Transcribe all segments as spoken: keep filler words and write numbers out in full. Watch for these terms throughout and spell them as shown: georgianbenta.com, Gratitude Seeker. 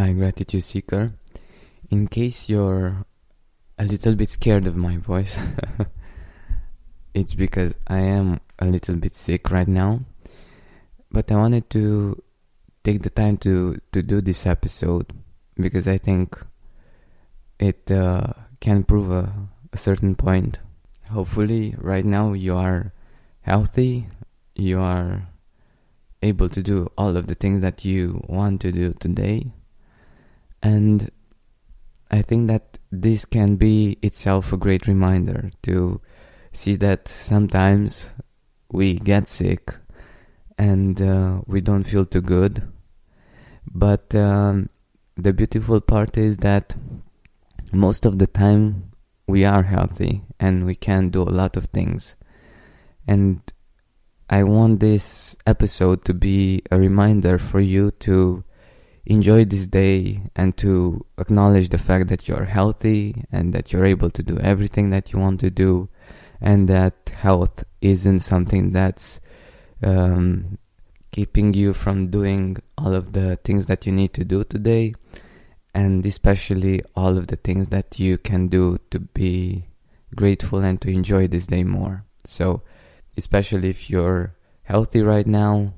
Hi, Gratitude Seeker. In case you're a little bit scared of my voice, it's because I am a little bit sick right now. But I wanted to take the time to, to do this episode because I think it uh, can prove a, a certain point. Hopefully, right now you are healthy, you are able to do all of the things that you want to do today. And I think that this can be itself a great reminder to see that sometimes we get sick and uh, we don't feel too good. But um, the beautiful part is that most of the time we are healthy and we can do a lot of things. And I want this episode to be a reminder for you to enjoy this day and to acknowledge the fact that you're healthy and that you're able to do everything that you want to do, and that health isn't something that's um, keeping you from doing all of the things that you need to do today, and especially all of the things that you can do to be grateful and to enjoy this day more. So, especially if you're healthy right now,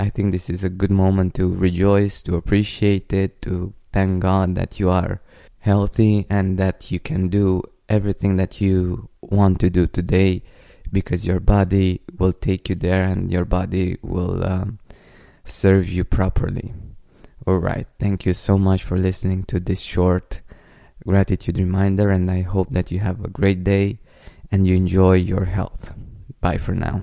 I think this is a good moment to rejoice, to appreciate it, to thank God that you are healthy and that you can do everything that you want to do today, because your body will take you there and your body will um, serve you properly. All right. Thank you so much for listening to this short gratitude reminder, and I hope that you have a great day and you enjoy your health. Bye for now.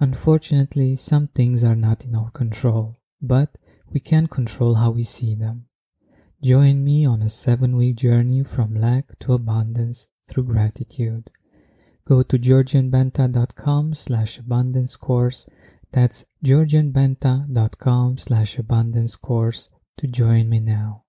Unfortunately, some things are not in our control, but we can control how we see them. Join me on a seven-week journey from lack to abundance through gratitude. Go to georgianbenta.com slash abundance course. That's georgianbenta.com slash abundance course to join me now.